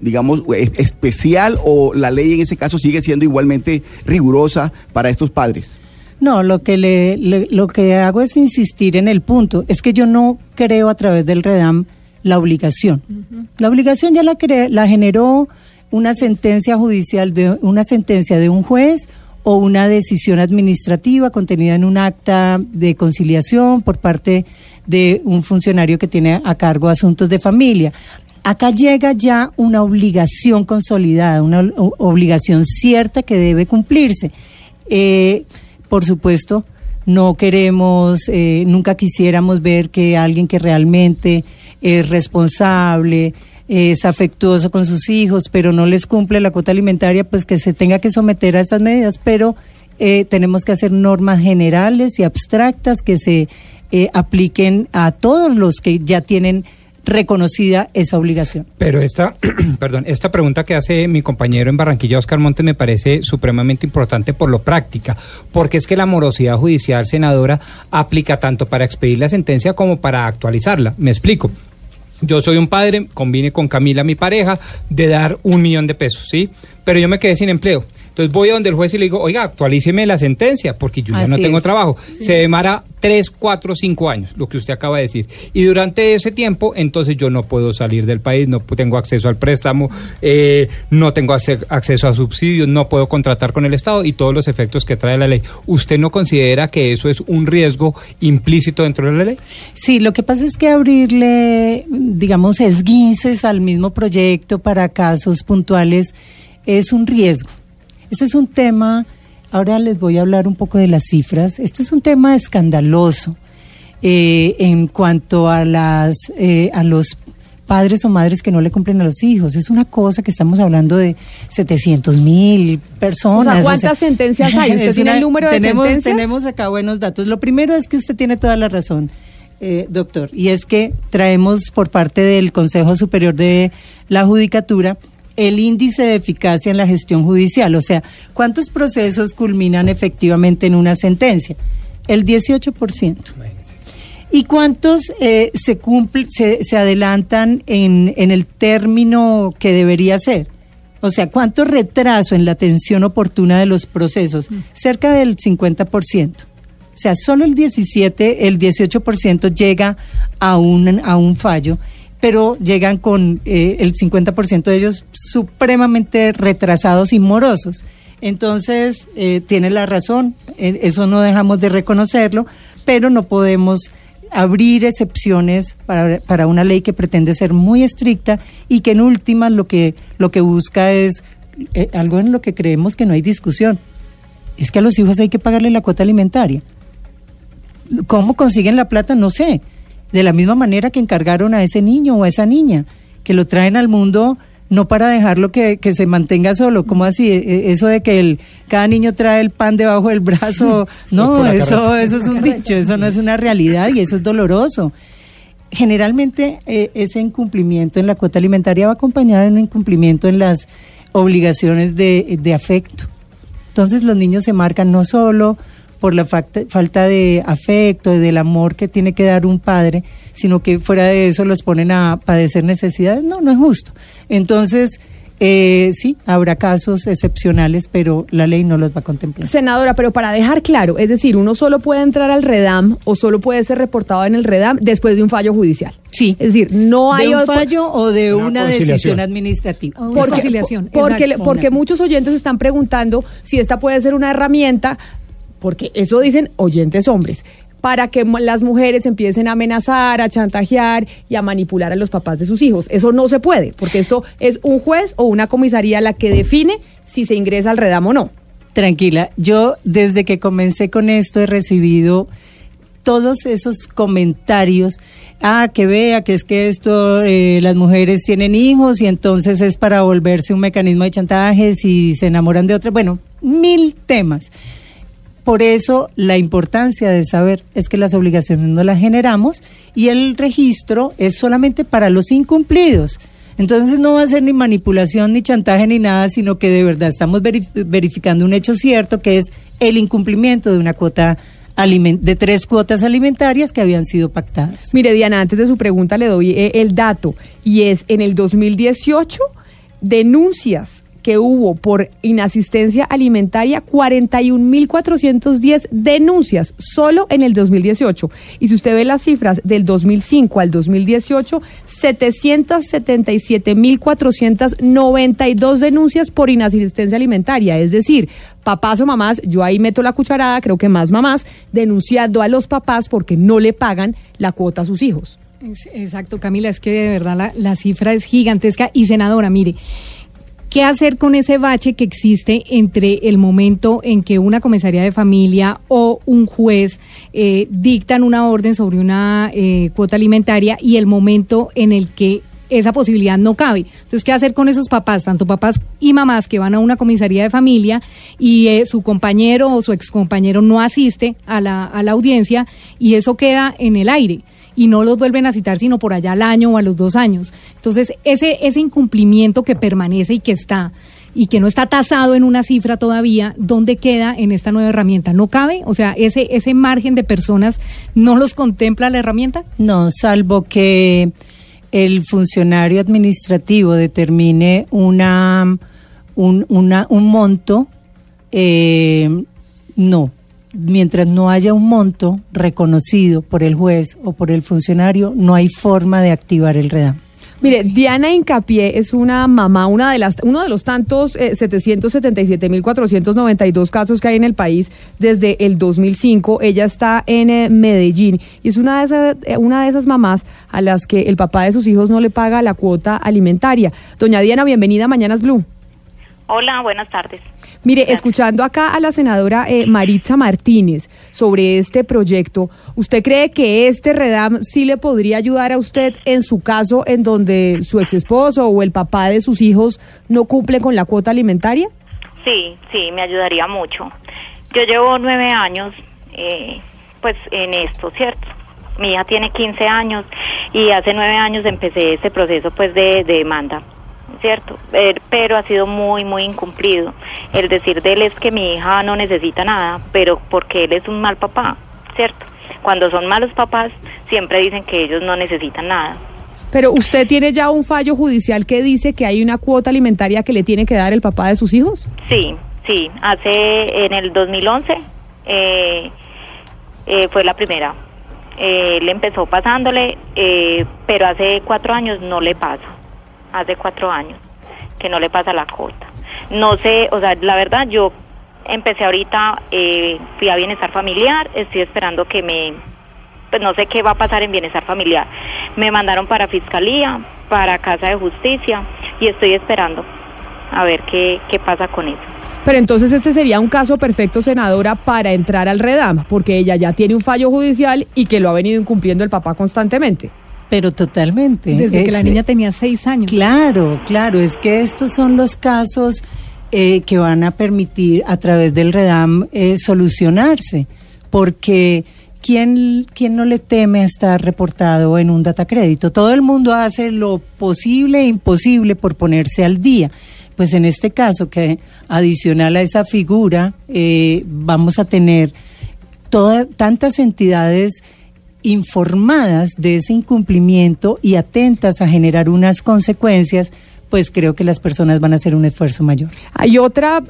digamos, especial, o la ley en ese caso sigue siendo igualmente rigurosa para estos padres? No, lo que hago es insistir en el punto. Es que yo no creo a través del REDAM la obligación. Uh-huh. La obligación ya la generó una sentencia judicial, una sentencia de un juez o una decisión administrativa contenida en un acta de conciliación por parte de un funcionario que tiene a cargo asuntos de familia. Acá llega ya una obligación consolidada, una obligación cierta que debe cumplirse. Por supuesto, no queremos, nunca quisiéramos ver que alguien que realmente es responsable, es afectuoso con sus hijos, pero no les cumple la cuota alimentaria, pues que se tenga que someter a estas medidas, pero tenemos que hacer normas generales y abstractas que se apliquen a todos los que ya tienen reconocida esa obligación. Pero esta pregunta que hace mi compañero en Barranquilla, Oscar Montes, me parece supremamente importante por lo práctica, porque es que la morosidad judicial, senadora, aplica tanto para expedir la sentencia como para actualizarla. Me explico. Yo soy un padre, convine con Camila, mi pareja, de dar 1 millón de pesos, ¿sí? Pero yo me quedé sin empleo. Entonces voy a donde el juez y le digo, oiga, actualíceme la sentencia, porque yo ya no tengo trabajo. Sí. Se demora 3, 4, 5 años, lo que usted acaba de decir. Y durante ese tiempo, entonces yo no puedo salir del país, no tengo acceso al préstamo, no tengo acceso a subsidios, no puedo contratar con el Estado y todos los efectos que trae la ley. ¿Usted no considera que eso es un riesgo implícito dentro de la ley? Sí, lo que pasa es que abrirle, digamos, esguinces al mismo proyecto para casos puntuales es un riesgo. Este es un tema... Ahora les voy a hablar un poco de las cifras. Esto es un tema escandaloso en cuanto a los padres o madres que no le cumplen a los hijos. Es una cosa que estamos hablando de 700.000 personas. O sea, ¿cuántas sentencias hay? ¿Usted tiene el número de sentencias? Tenemos acá buenos datos. Lo primero es que usted tiene toda la razón, doctor, y es que traemos por parte del Consejo Superior de la Judicatura el índice de eficacia en la gestión judicial, o sea, ¿cuántos procesos culminan efectivamente en una sentencia? El 18%. ¿Y cuántos se adelantan en el término que debería ser? O sea, ¿cuánto retraso en la atención oportuna de los procesos? Cerca del 50%. O sea, solo el 18% llega a un fallo, pero llegan con el 50% de ellos supremamente retrasados y morosos. Entonces, tiene la razón, eso no dejamos de reconocerlo, pero no podemos abrir excepciones para una ley que pretende ser muy estricta y que en última lo que busca es algo en lo que creemos que no hay discusión. Es que a los hijos hay que pagarle la cuota alimentaria. ¿Cómo consiguen la plata? No sé. De la misma manera que encargaron a ese niño o a esa niña, que lo traen al mundo no para dejarlo que se mantenga solo. ¿Cómo así? Eso de que cada niño trae el pan debajo del brazo, no, eso es un dicho, eso no es una realidad y eso es doloroso. Generalmente ese incumplimiento en la cuota alimentaria va acompañado de un incumplimiento en las obligaciones de afecto. Entonces los niños se marcan no solo por la falta de afecto y del amor que tiene que dar un padre, sino que fuera de eso los ponen a padecer necesidades. No es justo. Entonces, sí, habrá casos excepcionales, pero la ley no los va a contemplar. Senadora, pero para dejar claro, es decir, uno solo puede entrar al REDAM o solo puede ser reportado en el REDAM después de un fallo judicial. Sí. Es decir, no hay... ¿De un fallo o de una decisión administrativa? O una conciliación. Porque muchos oyentes están preguntando si esta puede ser una herramienta... Porque eso dicen oyentes hombres, para que las mujeres empiecen a amenazar, a chantajear y a manipular a los papás de sus hijos. Eso no se puede, porque esto es un juez o una comisaría la que define si se ingresa al REDAM o no. Tranquila, yo desde que comencé con esto he recibido todos esos comentarios, que vea que es que esto, las mujeres tienen hijos y entonces es para volverse un mecanismo de chantaje si se enamoran de otra, bueno, 1000 temas. Por eso la importancia de saber es que las obligaciones no las generamos y el registro es solamente para los incumplidos. Entonces no va a ser ni manipulación, ni chantaje, ni nada, sino que de verdad estamos verificando un hecho cierto que es el incumplimiento de una cuota de 3 cuotas alimentarias que habían sido pactadas. Mire, Diana, antes de su pregunta le doy el dato y es en el 2018 denuncias que hubo por inasistencia alimentaria, 41.410 denuncias solo en el 2018. Y si usted ve las cifras del 2005 al 2018, 777.492 denuncias por inasistencia alimentaria. Es decir, papás o mamás, yo ahí meto la cucharada, creo que más mamás, denunciando a los papás porque no le pagan la cuota a sus hijos. Exacto, Camila, es que de verdad la cifra es gigantesca. Y senadora, mire... ¿Qué hacer con ese bache que existe entre el momento en que una comisaría de familia o un juez dictan una orden sobre una cuota alimentaria y el momento en el que esa posibilidad no cabe? Entonces, ¿qué hacer con esos papás, tanto papás y mamás que van a una comisaría de familia y su compañero o su excompañero no asiste a la audiencia y eso queda en el aire? Y no los vuelven a citar sino por allá al año o a los 2 años. Entonces, ese incumplimiento que permanece y que no está tasado en una cifra todavía, ¿dónde queda en esta nueva herramienta? ¿No cabe? O sea, ese margen de personas, ¿no los contempla la herramienta? No, salvo que el funcionario administrativo determine un monto No. Mientras no haya un monto reconocido por el juez o por el funcionario, no hay forma de activar el REDAM. Mire, Diana Hincapié es una mamá, uno de los tantos 777.492 casos que hay en el país desde el 2005. Ella está en Medellín y es una de esas mamás a las que el papá de sus hijos no le paga la cuota alimentaria. Doña Diana, bienvenida a Mañanas Blue. Hola, buenas tardes. Mire, escuchando acá a la senadora Maritza Martínez sobre este proyecto, ¿usted cree que este REDAM sí le podría ayudar a usted en su caso en donde su exesposo o el papá de sus hijos no cumple con la cuota alimentaria? Sí, me ayudaría mucho. Yo llevo 9 años pues en esto, ¿cierto? Mi hija tiene 15 años y hace 9 años empecé este proceso pues de demanda. Cierto, pero ha sido muy incumplido. El decir de él es que mi hija no necesita nada, pero porque él es un mal papá, ¿cierto? Cuando son malos papás, siempre dicen que ellos no necesitan nada. Pero usted tiene ya un fallo judicial que dice que hay una cuota alimentaria que le tiene que dar el papá de sus hijos. Sí, hace en el 2011 fue la primera. Él empezó pasándole, pero hace 4 años no le pasa. Hace 4 años que no le pasa la cuota. No sé, o sea, la verdad, yo empecé ahorita, fui a Bienestar Familiar, estoy esperando que pues no sé qué va a pasar en Bienestar Familiar. Me mandaron para Fiscalía, para Casa de Justicia, y estoy esperando a ver qué pasa con eso. Pero entonces este sería un caso perfecto, senadora, para entrar al REDAM, porque ella ya tiene un fallo judicial y que lo ha venido incumpliendo el papá constantemente. Pero totalmente. Desde que la niña tenía 6 años. Claro, es que estos son los casos que van a permitir a través del REDAM solucionarse, porque ¿quién no le teme a estar reportado en un Datacrédito? Todo el mundo hace lo posible e imposible por ponerse al día. Pues en este caso, que adicional a esa figura, vamos a tener tantas entidades informadas de ese incumplimiento y atentas a generar unas consecuencias, pues creo que las personas van a hacer un esfuerzo mayor. Hay otra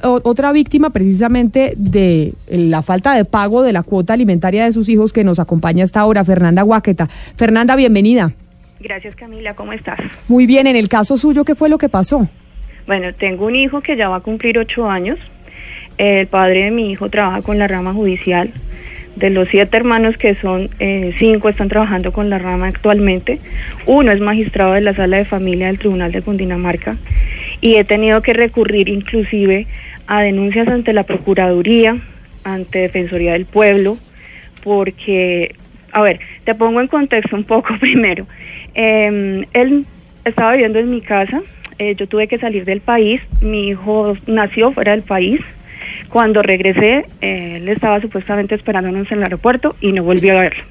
víctima precisamente de la falta de pago de la cuota alimentaria de sus hijos que nos acompaña hasta ahora, Fernanda Guáqueta. Fernanda, bienvenida. Gracias, Camila, ¿cómo estás? Muy bien, en el caso suyo, ¿qué fue lo que pasó? Bueno, tengo un hijo que ya va a cumplir 8 años. El padre de mi hijo trabaja con la rama judicial. De los 7 hermanos que son 5 están trabajando con la rama actualmente. Uno es magistrado de la Sala de Familia del Tribunal de Cundinamarca y he tenido que recurrir inclusive a denuncias ante la Procuraduría, ante Defensoría del Pueblo, porque, a ver, te pongo en contexto un poco primero. Él estaba viviendo en mi casa, yo tuve que salir del país, mi hijo nació fuera del país. Cuando regresé, él estaba supuestamente esperándonos en el aeropuerto y no volví a verlo.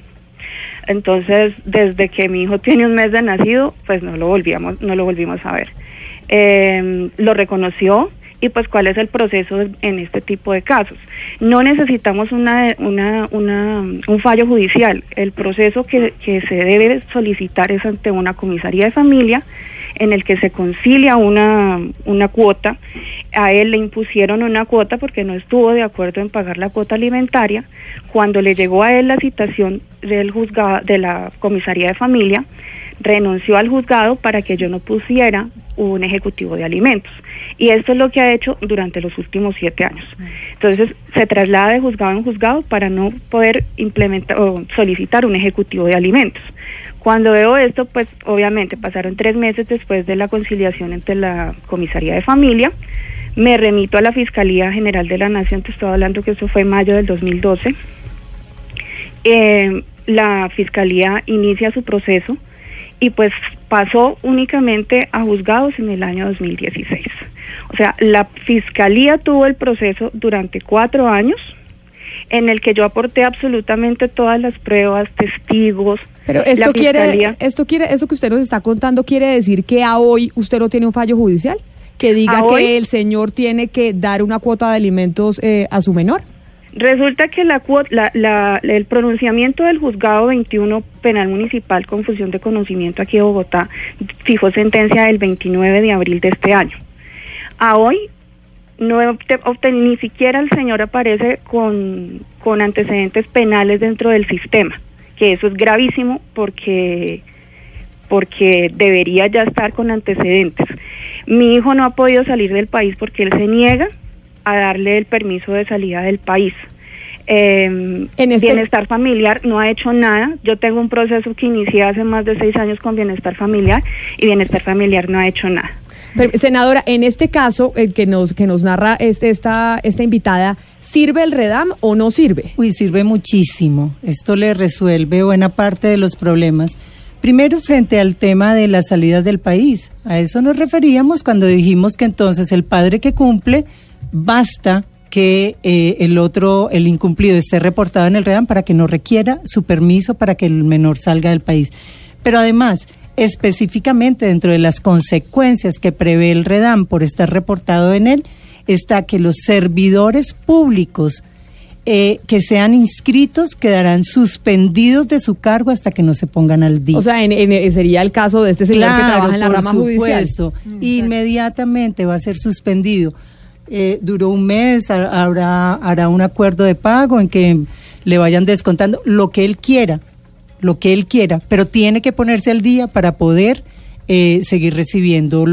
Entonces, desde que mi hijo tiene 1 mes de nacido, pues no lo volvimos a ver. Lo reconoció y pues ¿cuál es el proceso en este tipo de casos? No necesitamos un fallo judicial. El proceso que se debe solicitar es ante una comisaría de familia, en el que se concilia una cuota. A él le impusieron una cuota porque no estuvo de acuerdo en pagar la cuota alimentaria. Cuando le llegó a él la citación del juzgado, de la comisaría de familia, renunció al juzgado para que yo no pusiera un ejecutivo de alimentos. Y esto es lo que ha hecho durante los últimos 7 años. Entonces, se traslada de juzgado en juzgado para no poder implementar o solicitar un ejecutivo de alimentos. Cuando veo esto, pues obviamente pasaron 3 meses después de la conciliación entre la comisaría de familia. Me remito a la Fiscalía General de la Nación, te estoy hablando que eso fue en mayo del 2012. La Fiscalía inicia su proceso y pues pasó únicamente a juzgados en el año 2016. O sea, la Fiscalía tuvo el proceso durante 4 años, en el que yo aporté absolutamente todas las pruebas, testigos. Pero esto que usted nos está contando quiere decir que a hoy usted no tiene un fallo judicial que diga que el señor tiene que dar una cuota de alimentos a su menor. Resulta que el pronunciamiento del juzgado 21 penal municipal con función de conocimiento aquí de Bogotá fijó sentencia del 29 de abril de este año. A hoy no obtenido, ni siquiera el señor aparece con antecedentes penales dentro del sistema, que eso es gravísimo porque debería ya estar con antecedentes. Mi hijo no ha podido salir del país porque él se niega a darle el permiso de salida del país. Bienestar Familiar no ha hecho nada. Yo tengo un proceso que inicié hace más de 6 años con Bienestar Familiar y Bienestar Familiar no ha hecho nada. Pero, senadora, en este caso el que nos narra esta invitada, ¿sirve el REDAM o no sirve? Uy, sirve muchísimo. Esto le resuelve buena parte de los problemas. Primero, frente al tema de las salidas del país. A eso nos referíamos cuando dijimos que entonces el padre que cumple, basta que el incumplido esté reportado en el REDAM para que no requiera su permiso para que el menor salga del país. Pero además, específicamente dentro de las consecuencias que prevé el REDAM por estar reportado en él, está que los servidores públicos que sean inscritos quedarán suspendidos de su cargo hasta que no se pongan al día. O sea, sería el caso de este señor, claro, que trabaja en la rama judicial. Inmediatamente va a ser suspendido. Duró un mes, hará un acuerdo de pago en que le vayan descontando lo que él quiera, pero tiene que ponerse al día para poder seguir recibiendo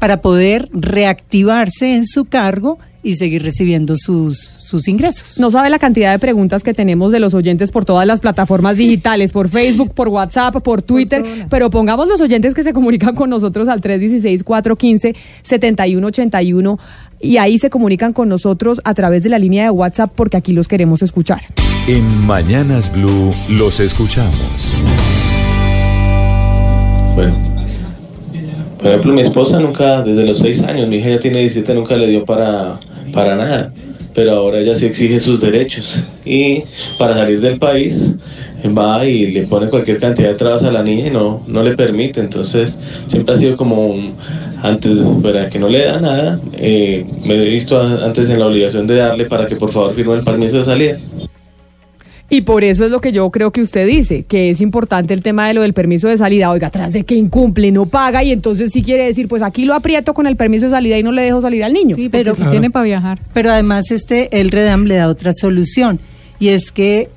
para poder reactivarse en su cargo y seguir recibiendo sus ingresos. No sabe la cantidad de preguntas que tenemos de los oyentes por todas las plataformas digitales, por Facebook, por WhatsApp, por Twitter, por pero pongamos los oyentes que se comunican con nosotros al 316-415-7181 y ahí se comunican con nosotros a través de la línea de WhatsApp porque aquí los queremos escuchar. En Mañanas Blue los escuchamos. Bueno. Por ejemplo, mi esposa nunca, desde los 6 años, mi hija ya tiene 17, nunca le dio para nada, pero ahora ella sí exige sus derechos y para salir del país va y le pone cualquier cantidad de trabas a la niña y no le permite. Entonces siempre ha sido como antes, para que no le da nada, me he visto antes en la obligación de darle para que por favor firme el permiso de salida. Y por eso es lo que yo creo que usted dice, que es importante el tema de lo del permiso de salida. Oiga, tras de que incumple, no paga, y entonces sí quiere decir, pues aquí lo aprieto con el permiso de salida y no le dejo salir al niño. Sí, pero si tiene para viajar. Pero además el REDAM le da otra solución, y es que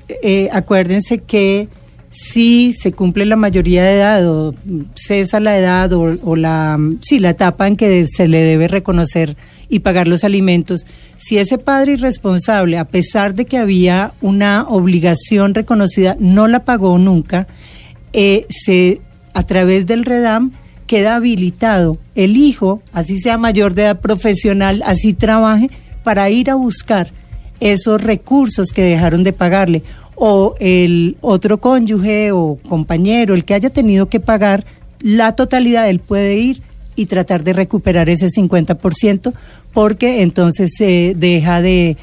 acuérdense que si se cumple la mayoría de edad, o cesa la edad, o la etapa en que se le debe reconocer y pagar los alimentos, si ese padre irresponsable, a pesar de que había una obligación reconocida, no la pagó nunca, a través del REDAM queda habilitado el hijo, así sea mayor de edad, profesional, así trabaje, para ir a buscar esos recursos que dejaron de pagarle, o el otro cónyuge o compañero, el que haya tenido que pagar la totalidad, él puede ir y tratar de recuperar ese 50%, porque entonces se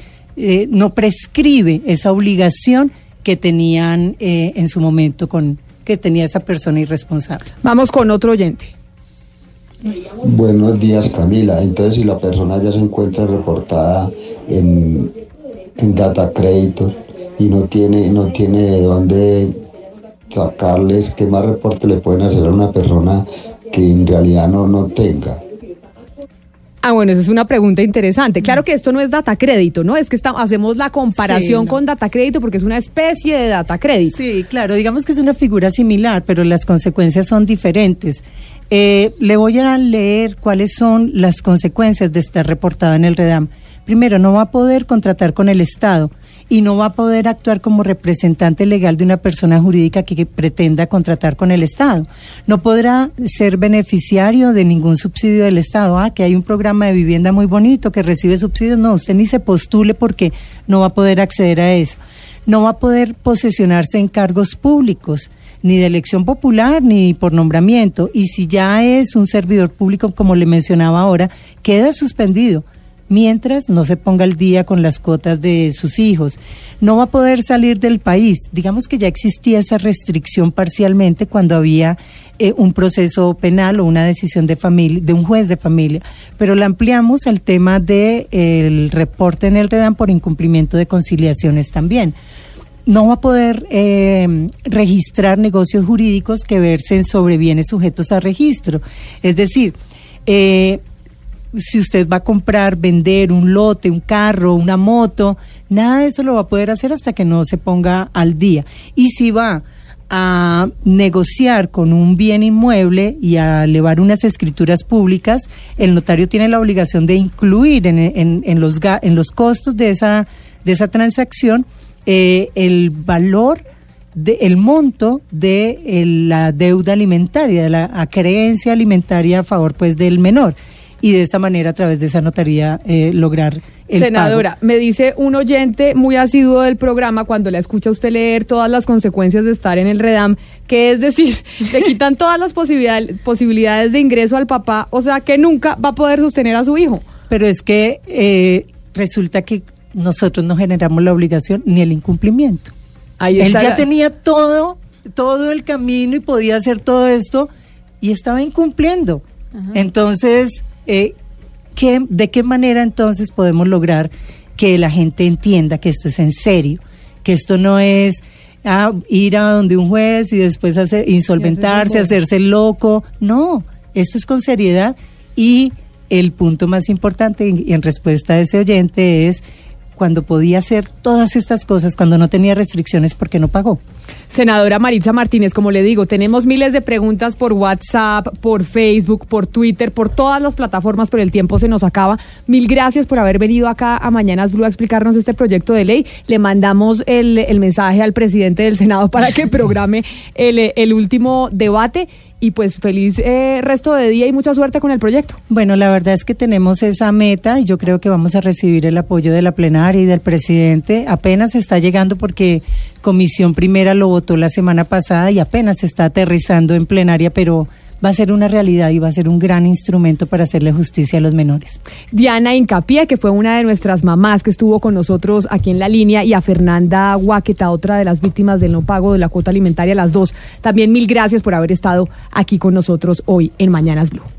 no prescribe esa obligación que tenían en su momento que tenía esa persona irresponsable. Vamos con otro oyente. Buenos días, Camila. Entonces, si la persona ya se encuentra reportada en Datacrédito y no tiene de dónde sacarles, ¿qué más reporte le pueden hacer a una persona que en realidad no tenga? Ah, bueno, esa es una pregunta interesante. Claro que esto no es Datacrédito, ¿no? Es que hacemos la comparación con Datacrédito porque es una especie de Datacrédito. Sí, claro, digamos que es una figura similar, pero las consecuencias son diferentes. Le voy a leer cuáles son las consecuencias de estar reportado en el REDAM. Primero, no va a poder contratar con el Estado y no va a poder actuar como representante legal de una persona jurídica que pretenda contratar con el Estado. No podrá ser beneficiario de ningún subsidio del Estado. Que hay un programa de vivienda muy bonito que recibe subsidios. No, usted ni se postule porque no va a poder acceder a eso. No va a poder posesionarse en cargos públicos, ni de elección popular, ni por nombramiento. Y si ya es un servidor público, como le mencionaba ahora, queda suspendido mientras no se ponga al día con las cuotas de sus hijos. No va a poder salir del país. Digamos que ya existía esa restricción parcialmente cuando había un proceso penal o una decisión de familia, de un juez de familia, pero la ampliamos al tema del reporte en el REDAM por incumplimiento de conciliaciones también. No va a poder registrar negocios jurídicos que versen sobre bienes sujetos a registro. Es decir, si usted va a comprar, vender un lote, un carro, una moto, nada de eso lo va a poder hacer hasta que no se ponga al día. Y si va a negociar con un bien inmueble y a elevar unas escrituras públicas, el notario tiene la obligación de incluir en los costos de esa transacción el valor, el monto de la deuda alimentaria, de la creencia alimentaria a favor pues del menor. Y de esa manera, a través de esa notaría, lograr el pago. Senadora, me dice un oyente muy asiduo del programa, cuando la escucha usted leer todas las consecuencias de estar en el REDAM, que es decir, le quitan todas las posibilidades de ingreso al papá, o sea que nunca va a poder sostener a su hijo. Pero es que resulta que nosotros no generamos la obligación ni el incumplimiento. Ahí está. Él ya tenía todo el camino y podía hacer todo esto y estaba incumpliendo. Ajá. Entonces... ¿de qué manera entonces podemos lograr que la gente entienda que esto es en serio, que esto no es ir a donde un juez y después insolventarse, hacerse loco? No, esto es con seriedad. Y el punto más importante, y en respuesta a ese oyente, es cuando podía hacer todas estas cosas, cuando no tenía restricciones, ¿por qué no pagó? Senadora Maritza Martínez, como le digo, tenemos miles de preguntas por WhatsApp, por Facebook, por Twitter, por todas las plataformas, pero el tiempo se nos acaba. Mil gracias por haber venido acá a Mañanas Blue a explicarnos este proyecto de ley. Le mandamos el mensaje al presidente del Senado para que programe el último debate. Y pues feliz resto de día y mucha suerte con el proyecto. Bueno, la verdad es que tenemos esa meta y yo creo que vamos a recibir el apoyo de la plenaria y del presidente. Apenas está llegando porque Comisión Primera lo votó la semana pasada y apenas está aterrizando en plenaria, pero va a ser una realidad y va a ser un gran instrumento para hacerle justicia a los menores. Diana Hincapié, que fue una de nuestras mamás que estuvo con nosotros aquí en la línea, y a Fernanda Guáqueta, otra de las víctimas del no pago de la cuota alimentaria, las dos. También mil gracias por haber estado aquí con nosotros hoy en Mañanas Blue.